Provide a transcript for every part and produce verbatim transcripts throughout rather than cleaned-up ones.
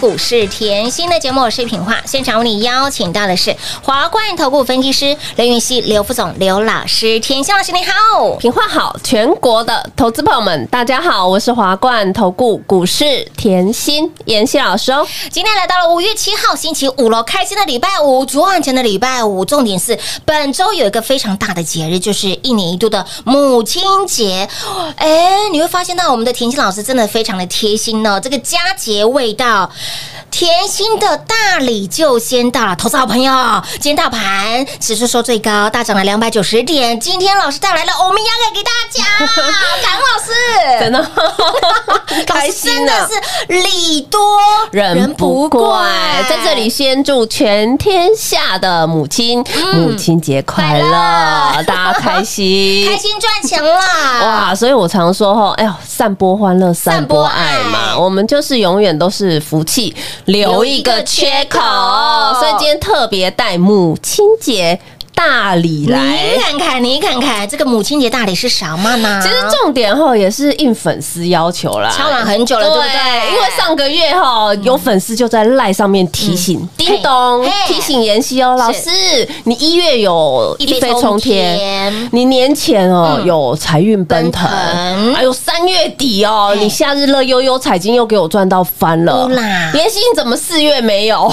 股市甜心的节目，我是品化，现场为你邀请到的是华冠投顾分析师刘云熙、刘副总、刘老师。甜心老师你好，品化好，全国的投资朋友们大家好，我是华冠投顾股市甜心妍希老师哦。今天来到了五月七号星期五了，开心的礼拜五，昨晚前的礼拜五，重点是本周有一个非常大的节日，就是一年一度的母亲节。哎，你会发现到我们的甜心老师真的非常的贴心哦，这个佳节味道。甜心的大礼就先到了，投资好朋友，今天大盘指数收最高，大涨了两百九十点。今天老师带来了欧米茄给大家，感恩老师，真的开心了，真的是礼多人不怪。在这里先祝全天下的母亲、嗯、母亲节快乐，快乐大家开心，开心赚钱啦！哇，所以我常说哈，哎呦，散播欢乐，散播爱嘛，我们就是永远都是福气。留一个缺口，所以今天特别带母亲节大礼来，你看看，你看看这个母亲节大礼是什么呢？其实重点哈也是应粉丝要求啦，敲碗很久了，对不对？因为上个月哈有粉丝就在 LINE 上面提醒，叮咚提醒妍希哦，老师，你一月有一飞冲天，你年前哦有财运奔腾，还有三月底哦，你夏日乐悠悠彩金又给我赚到翻了，妍希你怎么四月没有？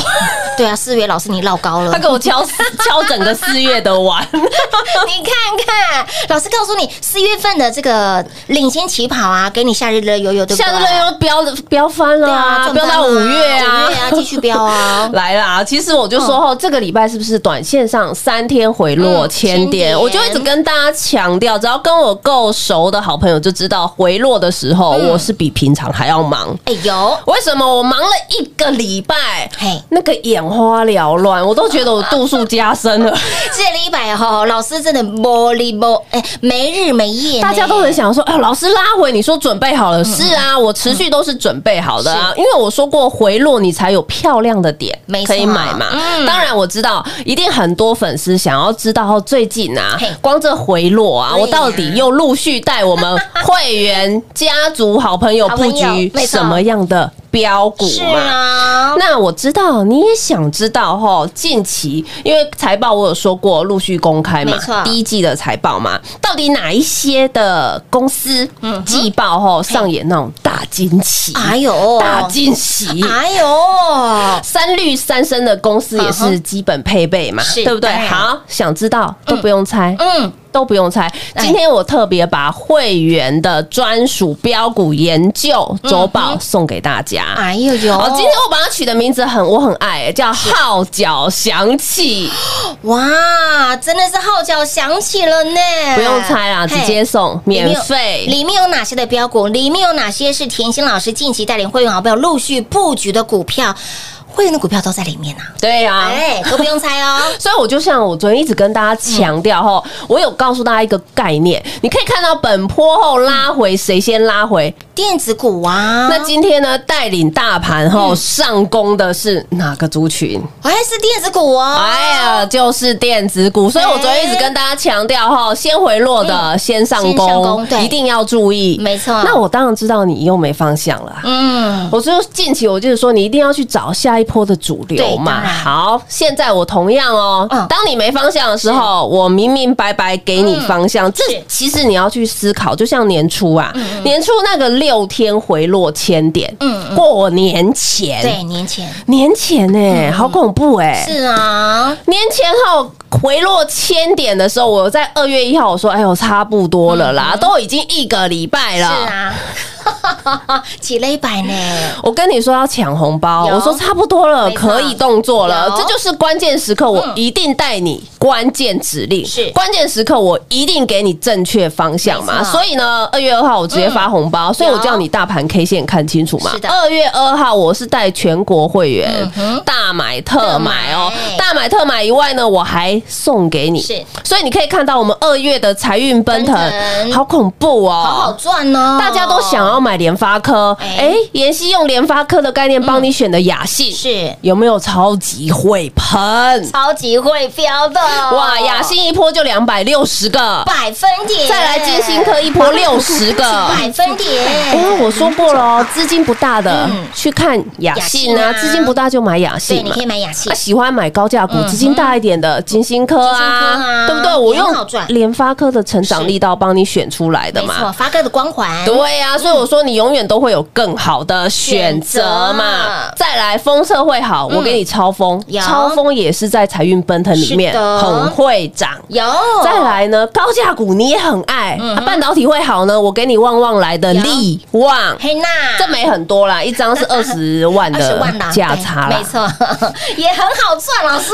对啊，四月老师你落高了，他给我敲敲整个四月。的玩，你看看，老师告诉你，四月份的这个领先起跑啊，给你夏日乐悠悠，对不对？夏日乐悠飙飙翻了啊，飙到五月啊，五月啊，继续飙啊，来啦！其实我就说哈，这个礼拜是不是短线上三天回落千点？我就一直跟大家强调，只要跟我够熟的好朋友就知道，回落的时候我是比平常还要忙。哎呦，为什么我忙了一个礼拜？嘿，那个眼花缭乱，我都觉得我度数加深了。这礼拜哈，老师真的没力没哎，没日没夜。大家都很想说，哎，老师拉回，你说准备好了？是啊，我持续都是准备好的啊，因为我说过回落你才有漂亮的点可以买嘛。当然我知道，一定很多粉丝想要知道最近啊，光这回落啊，我到底又陆续带我们会员、家族、好朋友布局什么样的标股嘛？那我知道你也想知道哈，近期因为财报我有说过。陆续公开嘛，第一季的财报嘛，到底哪一些的公司季报后上演那种大惊喜？哎呦，大惊喜！哎呦，三绿三升的公司也是基本配备嘛，对不对？好，想知道都不用猜，嗯。都不用猜，今天我特别把会员的专属标股研究周报送给大家。哎呦呦！哦，今天我把它取的名字很我很爱，叫号角响起。哇，真的是号角响起了呢！不用猜啦，直接送，免费。里面有哪些的标股？里面有哪些是甜心老师近期带领会员好朋友陆续布局的股票？会员的股票都在里面啊，对啊，哎，都不用猜哦。所以我就像我昨天一直跟大家强调吼，我有告诉大家一个概念，你可以看到本波后拉回，谁先拉回？电子股啊。那今天呢，带领大盘后上攻的是哪个族群？哎，是电子股哦。哎呀，就是电子股。所以我昨天一直跟大家强调吼，先回落的先上攻，一定要注意。没错。那我当然知道你又没方向了。嗯，我说近期我就是说，你一定要去找下一波的主流嘛，好，现在我同样哦，当你没方向的时候，我明明白白给你方向。这其实你要去思考，就像年初啊，年初那个六天回落千点，嗯，过年前，对，年前，年前哎，好恐怖哎，是啊，年前后回落千点的时候，我在二月一号我说，哎呦，差不多了啦，都已经一个礼拜了，是啊。几勒百呢？我跟你说要抢红包，我说差不多了，可以动作了。这就是关键时刻，我一定带你关键指令。是关键时刻，我一定给你正确方向嘛。所以呢，二月二号我直接发红包，所以我叫你大盘 K 线看清楚嘛。二月二号我是带全国会员大买特买哦，大买特买以外呢，我还送给你。是，所以你可以看到我们二月的财运奔腾，好恐怖哦，好好赚哦，大家都想要。买联发科，哎，妍希用联发科的概念帮你选的雅信，是有没有超级会喷、超级会飙的？哇，雅信一波就两百六十个百分点，再来金星科一波六十个百分点。哎，我说过了，资金不大的去看雅信啊，资金不大就买雅信，对，你可以买雅信。喜欢买高价股，资金大一点的金星科啊，对不对？我用联发科的成长力道帮你选出来的嘛，没错，发哥的光环。对呀，所以我说。说你永远都会有更好的选择嘛。再来封测会好、嗯、我给你超封，超封也是在财运奔腾里面很会涨。有再来呢，高价股你也很爱、嗯啊、半导体会好呢，我给你旺旺来的力旺，这没很多啦，一张是二十万的价差啦，没错，也很好赚。老师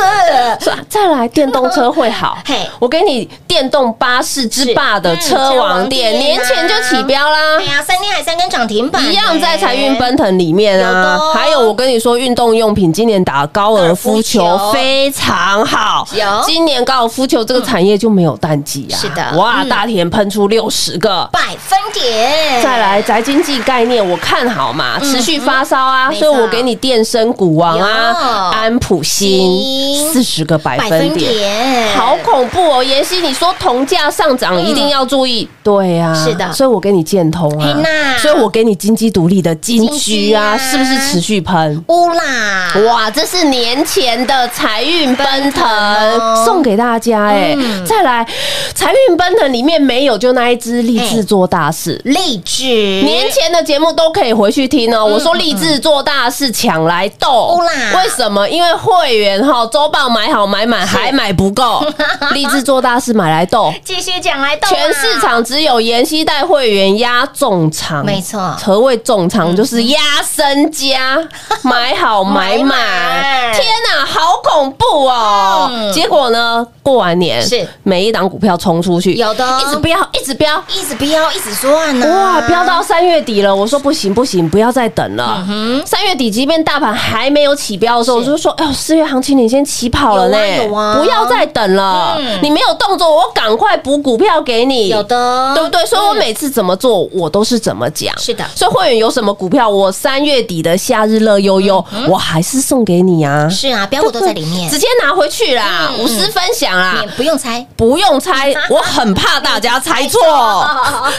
再来电动车会好我给你电动巴士之霸的车王店、嗯、年前就起标啦，哎呀，三天还三根涨停板，一样在财运奔腾里面啊。有还有我跟你说，运动用品今年打高尔夫球非常好，有今年高尔夫球这个产业就没有淡季啊。是的，哇，大田喷出六十个百分点。再来宅经济概念，我看好嘛，持续发烧啊，嗯嗯、所以我给你电声股王啊，安普新四十个百分点，好恐怖哦！妍希，你说铜价上涨一定要注意，嗯、对啊，是的，所以我给你建通啊，所以我给你经济独立的金居啊，是不是持续喷？乌啦，哇，这是年前的财运奔腾，送给大家哎、欸嗯。再来，财运奔腾里面没有就那一支励志做大事，励志年前的节目都可以回去听哦。嗯、我说励志做大事抢来斗，为什么？因为会员哈周报买好买满还买不够，励志做大事买来斗，继续抢来斗、啊，全市场只有妍希带会员压。压重仓，没错。何谓重仓？就是压身家，买好买满。天哪，好恐怖哦！嗯、结果呢？过完年是每一档股票冲出去，有的、哦、一直飙，一直飙，一直飙，一直赚呢、啊。哇，飙到三月底了，我说不行不行，不要再等了。三、嗯、月底，即便大盘还没有起标的时候，我就说，哎呦，四月行情你先起跑了呢、啊啊，不要再等了。嗯、你没有动作，我赶快补股票给你。有的，对不对？所以我每次怎么做？我都是怎么讲？是的，所以会员有什么股票，我三月底的夏日乐悠悠、嗯嗯，我还是送给你啊！是啊，标股都在里面，直接拿回去啦，无、嗯、私分享啦，你不用猜，不用猜，我很怕大家猜错，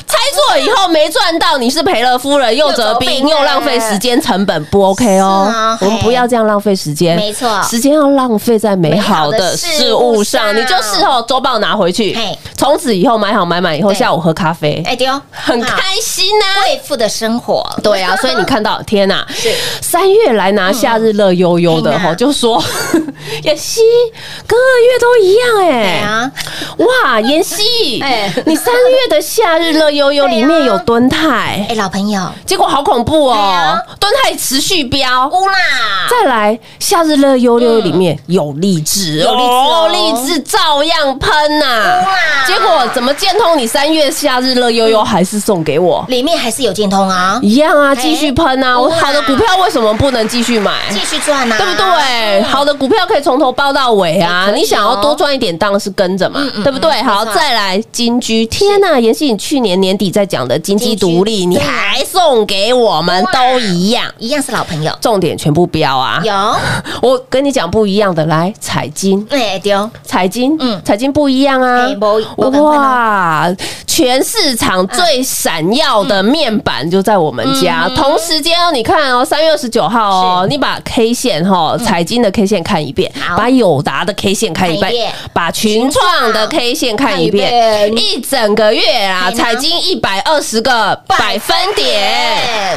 猜错以后没赚到，你是赔了夫人又折兵，又浪费时间成本，不 OK 哦？啊、我们不要这样浪费时间，没错，时间要浪费在美好的事物上，物上你就事后周报拿回去，从此以后买好买满以后，下午喝咖啡，哎丢、欸，很。开心啊，贵妇的生活，对啊，所以你看到天哪、啊，三月来拿夏日乐悠悠的哈、嗯，就说妍希跟二月都一样哎、欸啊，哇，妍希，哎、欸，你三月的夏日乐悠悠里面有敦泰，哎、欸，老朋友，结果好恐怖哦，啊、敦泰持续飙，乌啦，再来夏日乐悠悠里面有励志、嗯，有励志、哦，励志照样喷呐、啊，结果怎么建通你三月夏日乐悠悠还是送。送给我，里面还是有建通啊，一样啊，继续喷啊！我好的股票为什么不能继续买，继续赚啊？对不对？好的股票可以从头包到尾啊！你想要多赚一点，当然是跟着嘛，对不对？好，再来金居，天哪！妍希，你去年年底在讲的金居独立，你还送给我们，都一样，一样是老朋友，重点全部标啊！有，我跟你讲不一样的，来彩金，哎丢，彩金，嗯，彩金不一样啊！哇，全市场最闪耀的面板就在我们家，嗯、同时间哦，你看哦，三月二十九号哦，你把 K 线哈、哦，财、嗯、经的 K 线看一遍，把友达的 K 线看一遍，一遍把群创的 K 线看一遍，一, 遍一整个月啊，财经一百二十个百分点，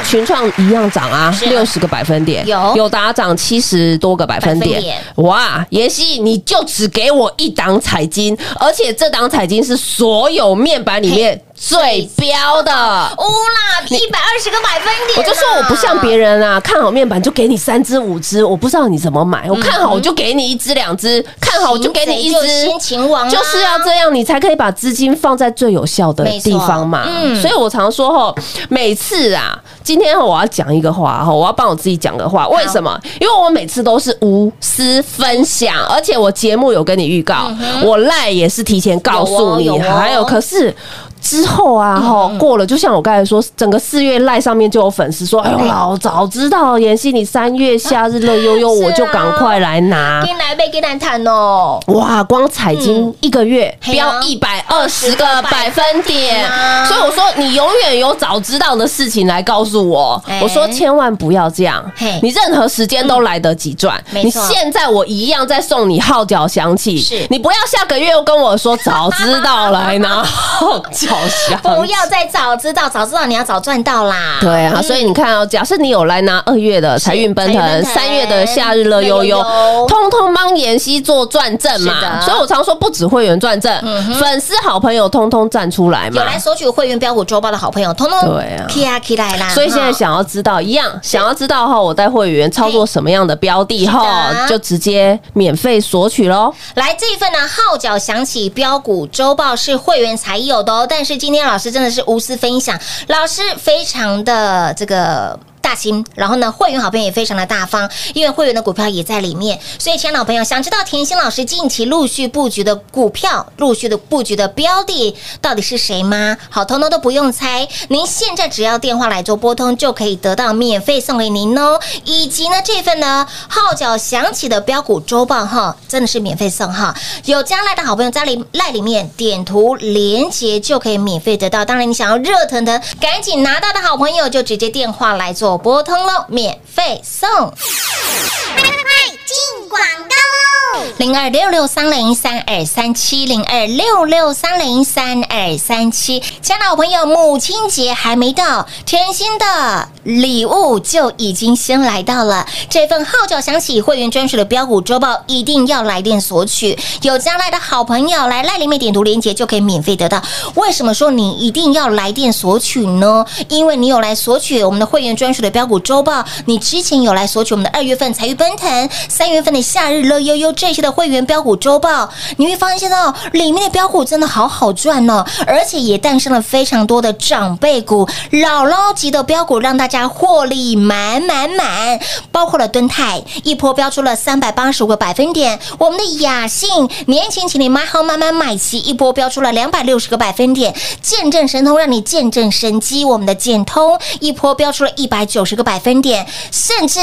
群创一样涨啊，六十个百分点，有友达涨七十多个百分点，哇，妍希你就只给我一档财经，而且这档财经是所有面板里面。最标的，乌啦，一百二十个百分点、啊。我就说我不像别人啊，看好面板就给你三只五只，我不知道你怎么买。嗯、我看好我就给你一只两只，看好我就给你一只。心情王、啊、就是要这样，你才可以把资金放在最有效的地方嘛。嗯、所以我常说吼，每次啊，今天我要讲一个话吼，我要帮我自己讲个话。为什么？因为我每次都是无私分享，而且我节目有跟你预告，嗯、我赖也是提前告诉你，有哦有哦、还有可是。之后啊，哈、嗯、过了，就像我刚才说，整个四月LINE上面就有粉丝说：“哎呦，老早知道妍希你三月夏日乐悠悠，我就赶快来拿。”跟来被跟来谈哦！哇，光彩金一个月飙一百二十个百分点，所以我说你永远有早知道的事情来告诉我。我说千万不要这样，你任何时间都来得及赚。你现在我一样在送你号角响起，你不要下个月又跟我说早知道来拿号角。超香。不要再早知道，早知道你要早赚到啦。对啊，嗯、所以你看哦，假设你有来拿二月的财运奔腾，三月的夏日乐悠悠，通通帮妍希做转正嘛。所以我常说，不止会员转正，嗯、粉丝好朋友通通站出来嘛。有来索取会员标股周报的好朋友，通通对啊，起来起来啦。所以现在想要知道一样，想要知道哈，我带会员操作什么样的标的哈，就直接免费索取喽。来这一份呢，号角响起，标股周报是会员才有的哦。但是今天老师真的是无私分享，老师非常的这个大心，然后呢，会员好朋友也非常的大方，因为会员的股票也在里面，所以亲爱的老朋友，想知道甜心老师近期陆续布局的股票、陆续的布局的标的到底是谁吗？好，通通都不用猜，您现在只要电话来做拨通，就可以得到免费送给您哦。以及呢，这份呢号角响起的标股周报哈，真的是免费送哈，有加赖的好朋友在里赖里面点图连结就可以免费得到。当然，你想要热腾腾、赶紧拿到的好朋友，就直接电话来做。我拨通喽，免费送！快快快，进广告喽！零二六六三零三二三七，零二六六三零三二三七。亲爱的好朋友，母亲节还没到，甜心的礼物就已经先来到了。这份号角响起，会员专属的标股周报，一定要来电索取。有加赖的好朋友来赖里面点图连结，就可以免费得到。为什么说你一定要来电索取呢？因为你有来索取我们的会员专属的标股周报，你之前有来索取我们的二月份财运奔腾、三月份的夏日乐悠悠这些的会员标股周报，你会发现到里面的标股真的好好赚哦，而且也诞生了非常多的长辈股、姥姥级的标股，让大家获利满满满，包括了敦泰一波标出了三百八十五个百分点，我们的雅信年前请你买好慢慢买齐，一波标出了两百六十个百分点，见证神通让你见证神机，我们的建通一波标出了一百九十个百分点，甚至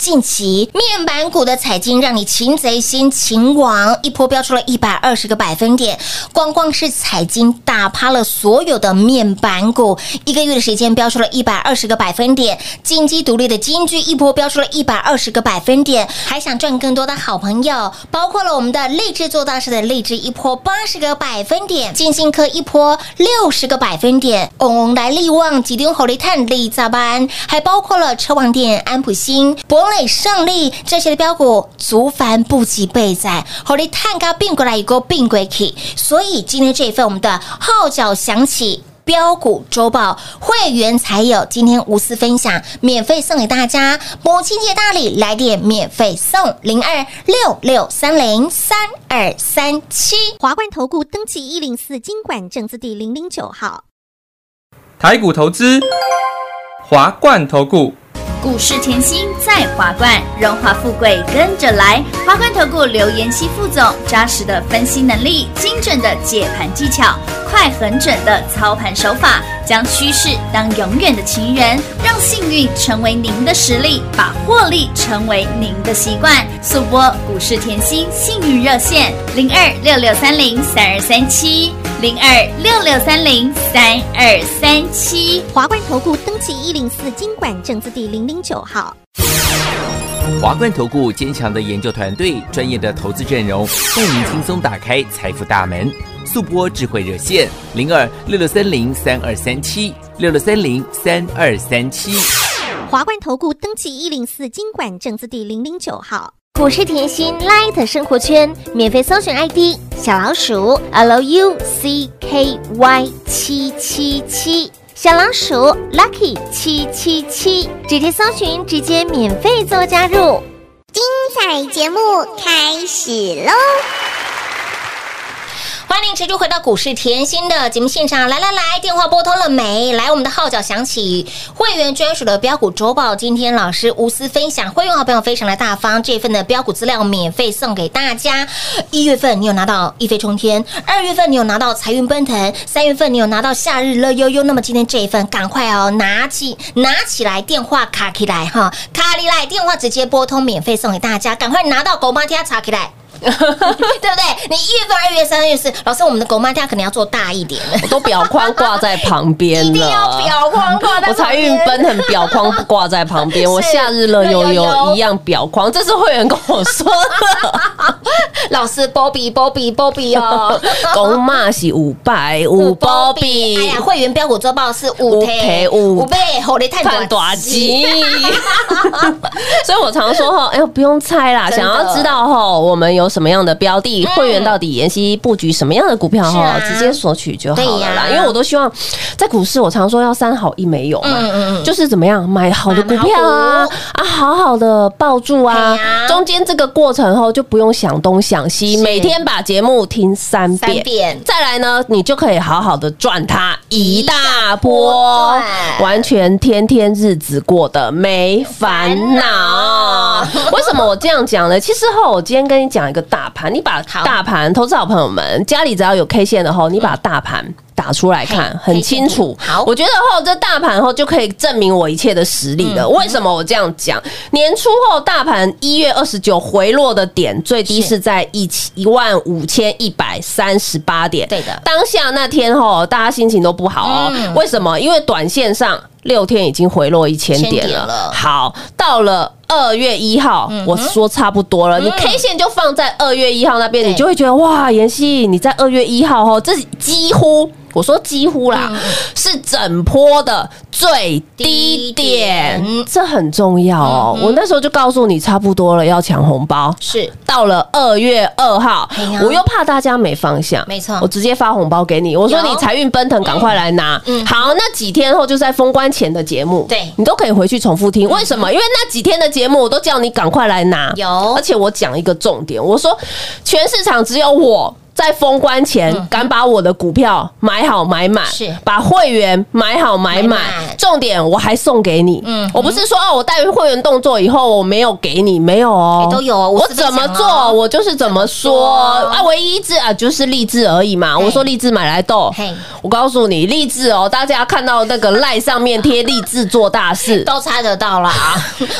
近期面板股的彩金让你擒贼先擒王，一波标出了一百二十个百分点，光光是彩金打趴了所有的面板股，一个月的时间标出了一百二十个百分点，金鸡独立的金居一波标出了一百二十个百分点，还想赚更多的好朋友，包括了我们的励志做大事的励志一波八十个百分点，金星科一波六十个百分点，嗡嗡来力旺集中火力探力咋办，还包括了车王店、安普星、博胜利这些的标股，足凡不及备载，让你赚到变过来又变过去。所以今天这一份我们的号角响起，标股周报会员才有，今天无私分享，免费送给大家。母亲节大礼来点免费送，零二六六三零三二三七，华冠投顾登记一零四金管证字第零零九号，台股投资，华冠投顾。股市甜心在华冠，荣华富贵跟着来。华冠投顾刘妍希副总，扎实的分析能力，精准的解盘技巧，快狠准的操盘手法，将趋势当永远的情人，让幸运成为您的实力，把获利成为您的习惯。速播股市甜心幸运热线零二六六三零三二三七零二六六三零三二三七。华冠投顾登记一零四金管证字第零。零九号，华冠投顾坚强的研究团队，专业的投资阵容，带您轻松打开财富大门。速播智慧热线零二六六三零三二三七六六三零三二三七。华冠投顾登记一零四金管证字第零零九号。股市甜心 Light 生活圈免费搜寻 I D 小老鼠 L U C K Y 七七七。小老鼠 Lucky 七七七，直接搜寻，直接免费做加入。精彩节目开始喽！欢迎持续回到股市甜心的节目现场，来来来，电话拨通了没？来，我们的号角响起，会员专属的标股周报，今天老师无私分享，会员好朋友非常的大方，这份的标股资料免费送给大家。一月份你有拿到一飞冲天，二月份你有拿到财运奔腾，三月份你有拿到夏日乐悠悠，那么今天这一份赶快哦，拿起拿起来，电话卡起来哈，卡里来，电话直接拨通，免费送给大家，赶快拿到狗妈贴卡起来。对不对？你一月份、二月、三月、四，老师，我们的狗妈家可能要做大一点。我都表框挂在旁边了，一定要表框挂在旁边。我财运奔腾，表框挂在旁边。我夏日乐悠悠一样表框，这是会员跟我说的。老师 ，Bobby Bobby Bobby 哦，狗妈是五百五 Bobby。哎呀，会员标股周报是五倍五倍，好的探短期。所以我常说哈，哎呦，不用猜啦，想要知道哈，我们有什么样的标的，嗯、会员到底研习布局什么样的股票哈、啊，直接索取就好了啦。啊、因为我都希望在股市，我常说要三好一没有嘛，嗯嗯就是怎么样买好的股票啊，啊好好的抱住啊，啊中间这个过程后就不用想东想西，每天把节目听三遍，三遍再来呢，你就可以好好的赚它一大波，完全天天日子过得没烦恼。为什么我这样讲呢？其实哈，我今天跟你讲一个大盘，你把大盘，投资好朋友们家里只要有 K 线的话，你把大盘打出来看，很清楚。好，我觉得后这大盘后就可以证明我一切的实力了。嗯、为什么我这样讲？年初后大盘一月二十九回落的点最低是在一一万五千一百三十八点。对的，当下那天后大家心情都不好哦。嗯、为什么？因为短线上六天已经回落一千点了。了好，到了二月一号，嗯、我说差不多了。嗯、你 K 线就放在二月一号那边，你就会觉得哇，妍希，你在二月一号哦，这几乎。我说几乎啦，嗯、是整波的最低点，低点这很重要哦。嗯、我那时候就告诉你，差不多了，要抢红包。是到了二月二号，啊、我又怕大家没方向，没错，我直接发红包给你。我说你财运奔腾，赶快来拿。嗯、好，那几天后就在封关前的节目，对你都可以回去重复听。为什么？因为那几天的节目我都叫你赶快来拿。有，而且我讲一个重点，我说全市场只有我。在封关前，敢把我的股票买好买满，把会员买好买满。重点我还送给你，我不是说哦，我带会员动作以后我没有给你，没有哦，都有哦。我怎么做，我就是怎么说啊。唯一一致啊，就是励志而已嘛。我说励志买来斗，我告诉你励志哦，大家看到那个LINE上面贴励志做大事，都猜得到啦，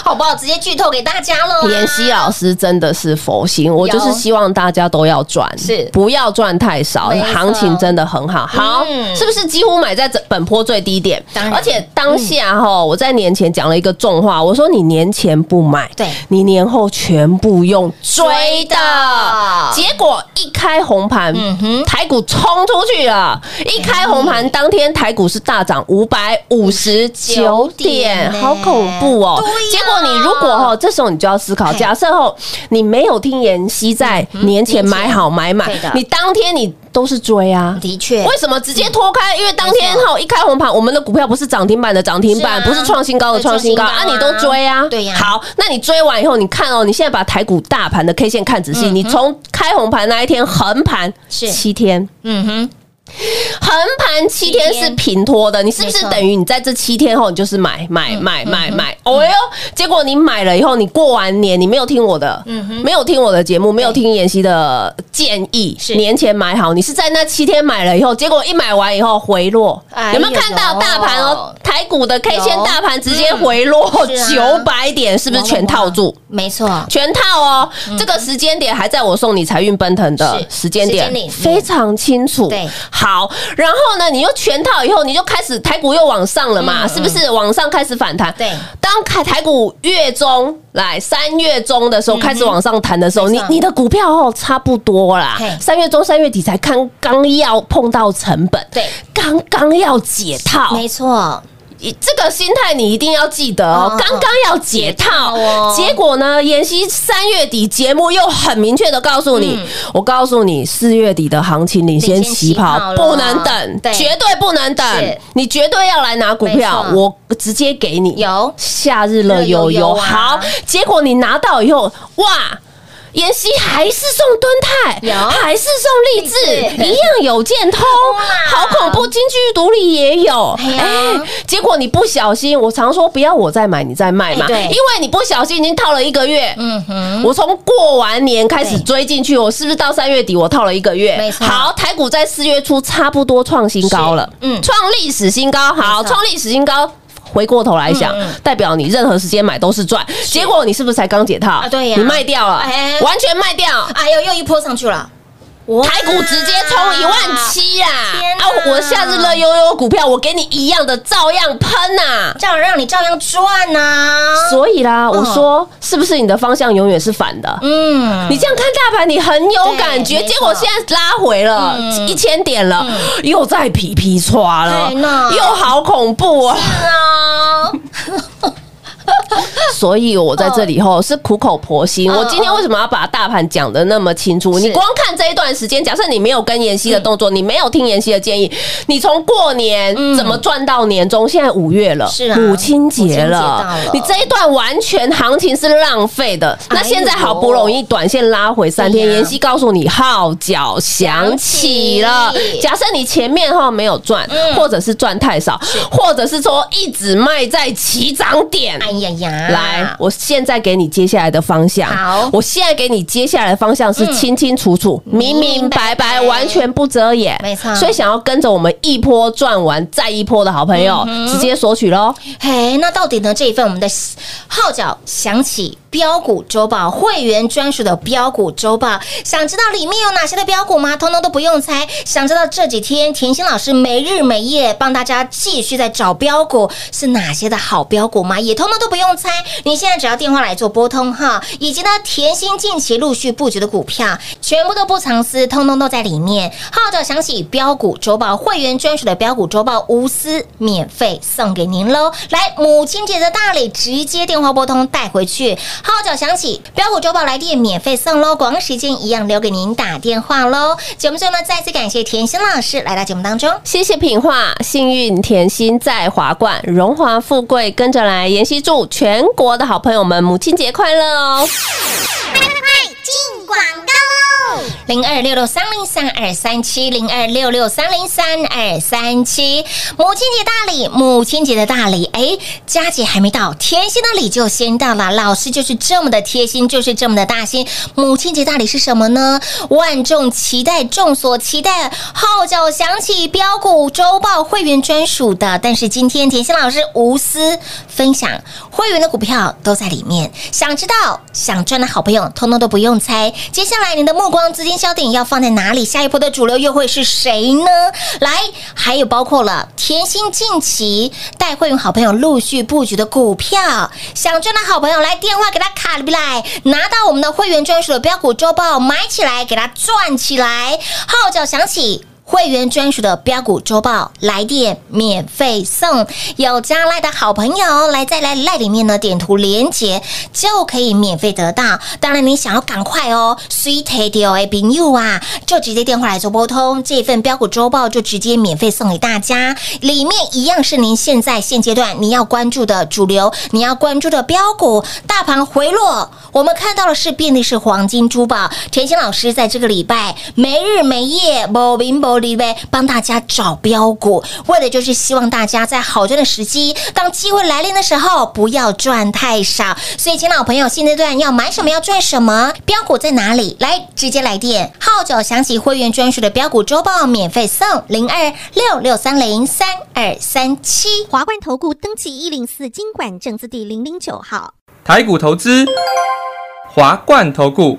好不好？直接剧透给大家喽。妍希老师真的是佛心，我就是希望大家都要赚，是不？不要赚太少，行情真的很好。好，嗯、是不是几乎买在本波最低点？而且当下哈，嗯、我在年前讲了一个重话，我说你年前不买，对，你年后全部用追的。结果一开红盘，嗯、台股冲出去了。一开红盘、嗯、当天，台股是大涨五百五十九点，好恐怖哦！结果你如果哈，这时候你就要思考，假设后你没有听妍希在年前买好买满。你当天你都是追啊，的确。为什么直接脱开？因为当天哈一开红盘，我们的股票不是涨停板的涨停板，不是创新高的创新高啊，你都追啊。对呀。好，那你追完以后，你看哦，你现在把台股大盘的 K 线看仔细，你从开红盘那一天横盘七天，嗯哼。横盘七天是平拖的，你是不是等于你在这七天后你就是买买买买买？哦哟，结果你买了以后，你过完年你没有听我的，没有听我的节目，没有听妍希的建议，年前买好，你是在那七天买了以后，结果一买完以后回落，有没有看到大盘哦？台股的 K 线大盘直接回落九百点，是不是全套住？没错，全套哦。这个时间点还在我送你财运奔腾的时间点，非常清楚。对。好，然后呢？你又全套以后，你就开始台股又往上了嘛？嗯嗯、是不是往上开始反弹？对，当台台股月中来三月中的时候、嗯、开始往上弹的时候，你你的股票哦差不多啦。三月中、三月底才刚刚要碰到成本，对，刚刚要解套，没错。这个心态你一定要记得哦，刚刚要解套，结果呢，妍希三月底节目又很明确的告诉你，我告诉你，四月底的行情领先起跑，不能等，绝对不能等，你绝对要来拿股票，我直接给你。有夏日乐悠悠，好，结果你拿到以后，哇！妍希还是送敦泰，还是送励志，一样有建通，好恐怖！金句独立也有，哎，结果你不小心，我常说不要我再买，你再卖嘛，因为你不小心已经套了一个月。嗯哼，我从过完年开始追进去，我是不是到三月底我套了一个月？没错。好，台股在四月初差不多创新高了，嗯，创历史新高。好，创历史新高。回过头来想，嗯嗯代表你任何时间买都是赚。结果你是不是才刚解套啊？对呀、啊，你卖掉了，哎、完全卖掉。哎呦，又一波上去了。台股直接冲一万七啦！啊，我下日乐悠悠股票，我给你一样的，照样喷呐、啊，照样让你照样赚呐、啊。所以啦，我说、嗯、是不是你的方向永远是反的？嗯，你这样看大盘，你很有感觉，结果现在拉回了、嗯、一千点了，嗯、又在皮皮刷了，又好恐怖啊！是啊。所以我在这里后是苦口婆心。我今天为什么要把大盘讲得那么清楚？你光看这一段时间，假设你没有跟妍希的动作，你没有听妍希的建议，你从过年怎么赚到年终？现在五月了，母亲节了，你这一段完全行情是浪费的。那现在好不容易短线拉回三天，妍希告诉你号角响起了。假设你前面哈没有赚，或者是赚太少，或者是说一直卖在起涨点。来，我现在给你接下来的方向。好，我现在给你接下来的方向是清清楚楚、嗯、明明白白，完全不遮掩。没错，所以想要跟着我们一波赚完再一波的好朋友，嗯、直接索取喽。嘿，那到底呢？这一份我们的号角响起。标股周报，会员专属的标股周报，想知道里面有哪些的标股吗？通通都不用猜。想知道这几天甜心老师没日没夜帮大家继续在找标股是哪些的好标股吗？也通通都不用猜。你现在只要电话来做拨通哈，以及呢甜心近期陆续布局的股票，全部都不藏私，通通都在里面。号召想起标股周报，会员专属的标股周报，无私免费送给您喽！来，母亲节的大礼，直接电话拨通带回去。号角响起，标股周报来电免费送喽！广告时间一样留给您打电话喽。节目最后呢，再次感谢甜心老师来到节目当中，谢谢品画幸运甜心在华冠，荣华富贵跟着来。妍希祝全国的好朋友们母亲节快乐哦！快快快进广告喽！零二六六三零三二三七零二六六三零三二三七，母亲节大礼，母亲节的大礼，哎，佳节还没到，甜心的礼就先到了。老师就是这么的贴心，就是这么的大心。母亲节大礼是什么呢？万众期待，众所期待，号角响起，标股周报会员专属的。但是今天甜心老师无私分享，会员的股票都在里面。想知道、想赚的好朋友，通通都不用猜。接下来您的目光。资金焦点要放在哪里？下一波的主流又会是谁呢？来，还有包括了甜心近期带会员好朋友陆续布局的股票，想赚的好朋友来电话给他卡里来，拿到我们的会员专属的标股周报买起来，给他赚起来。号角响起。会员专属的标股周报来电免费送，有加赖的好朋友来再来赖里面呢点图连结就可以免费得到。当然你想要赶快哦 ，sweet deal a b new 啊，就直接电话来做拨通，这一份标股周报就直接免费送给大家。里面一样是您现在现阶段你要关注的主流，你要关注的标股。大盘回落，我们看到的是便利式黄金珠宝。甜心老师在这个礼拜没日没夜，不明不。帮大家找标股，为的就是希望大家在好赚的时机，当机会来临的时候，不要赚太少。所以，亲老朋友，现阶段要买什么，要赚什么，标股在哪里？来，直接来电，号角响起，会员专属的标股周报免费送零二六六三零三二三七。华冠投顾登记一零四金管证字第零零九号。台股投资，华冠投顾。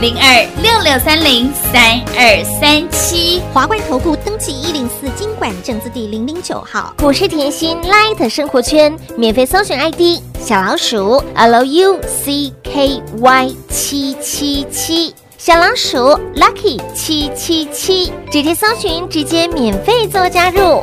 零二六六三零三二三七，华冠投顾登记一零四金管证字第零零九号，股市甜心 Light 生活圈免费搜寻 I D 小老鼠 L U C K Y 七七七，小老鼠 Lucky 七七七，直接搜寻，直接免费做加入。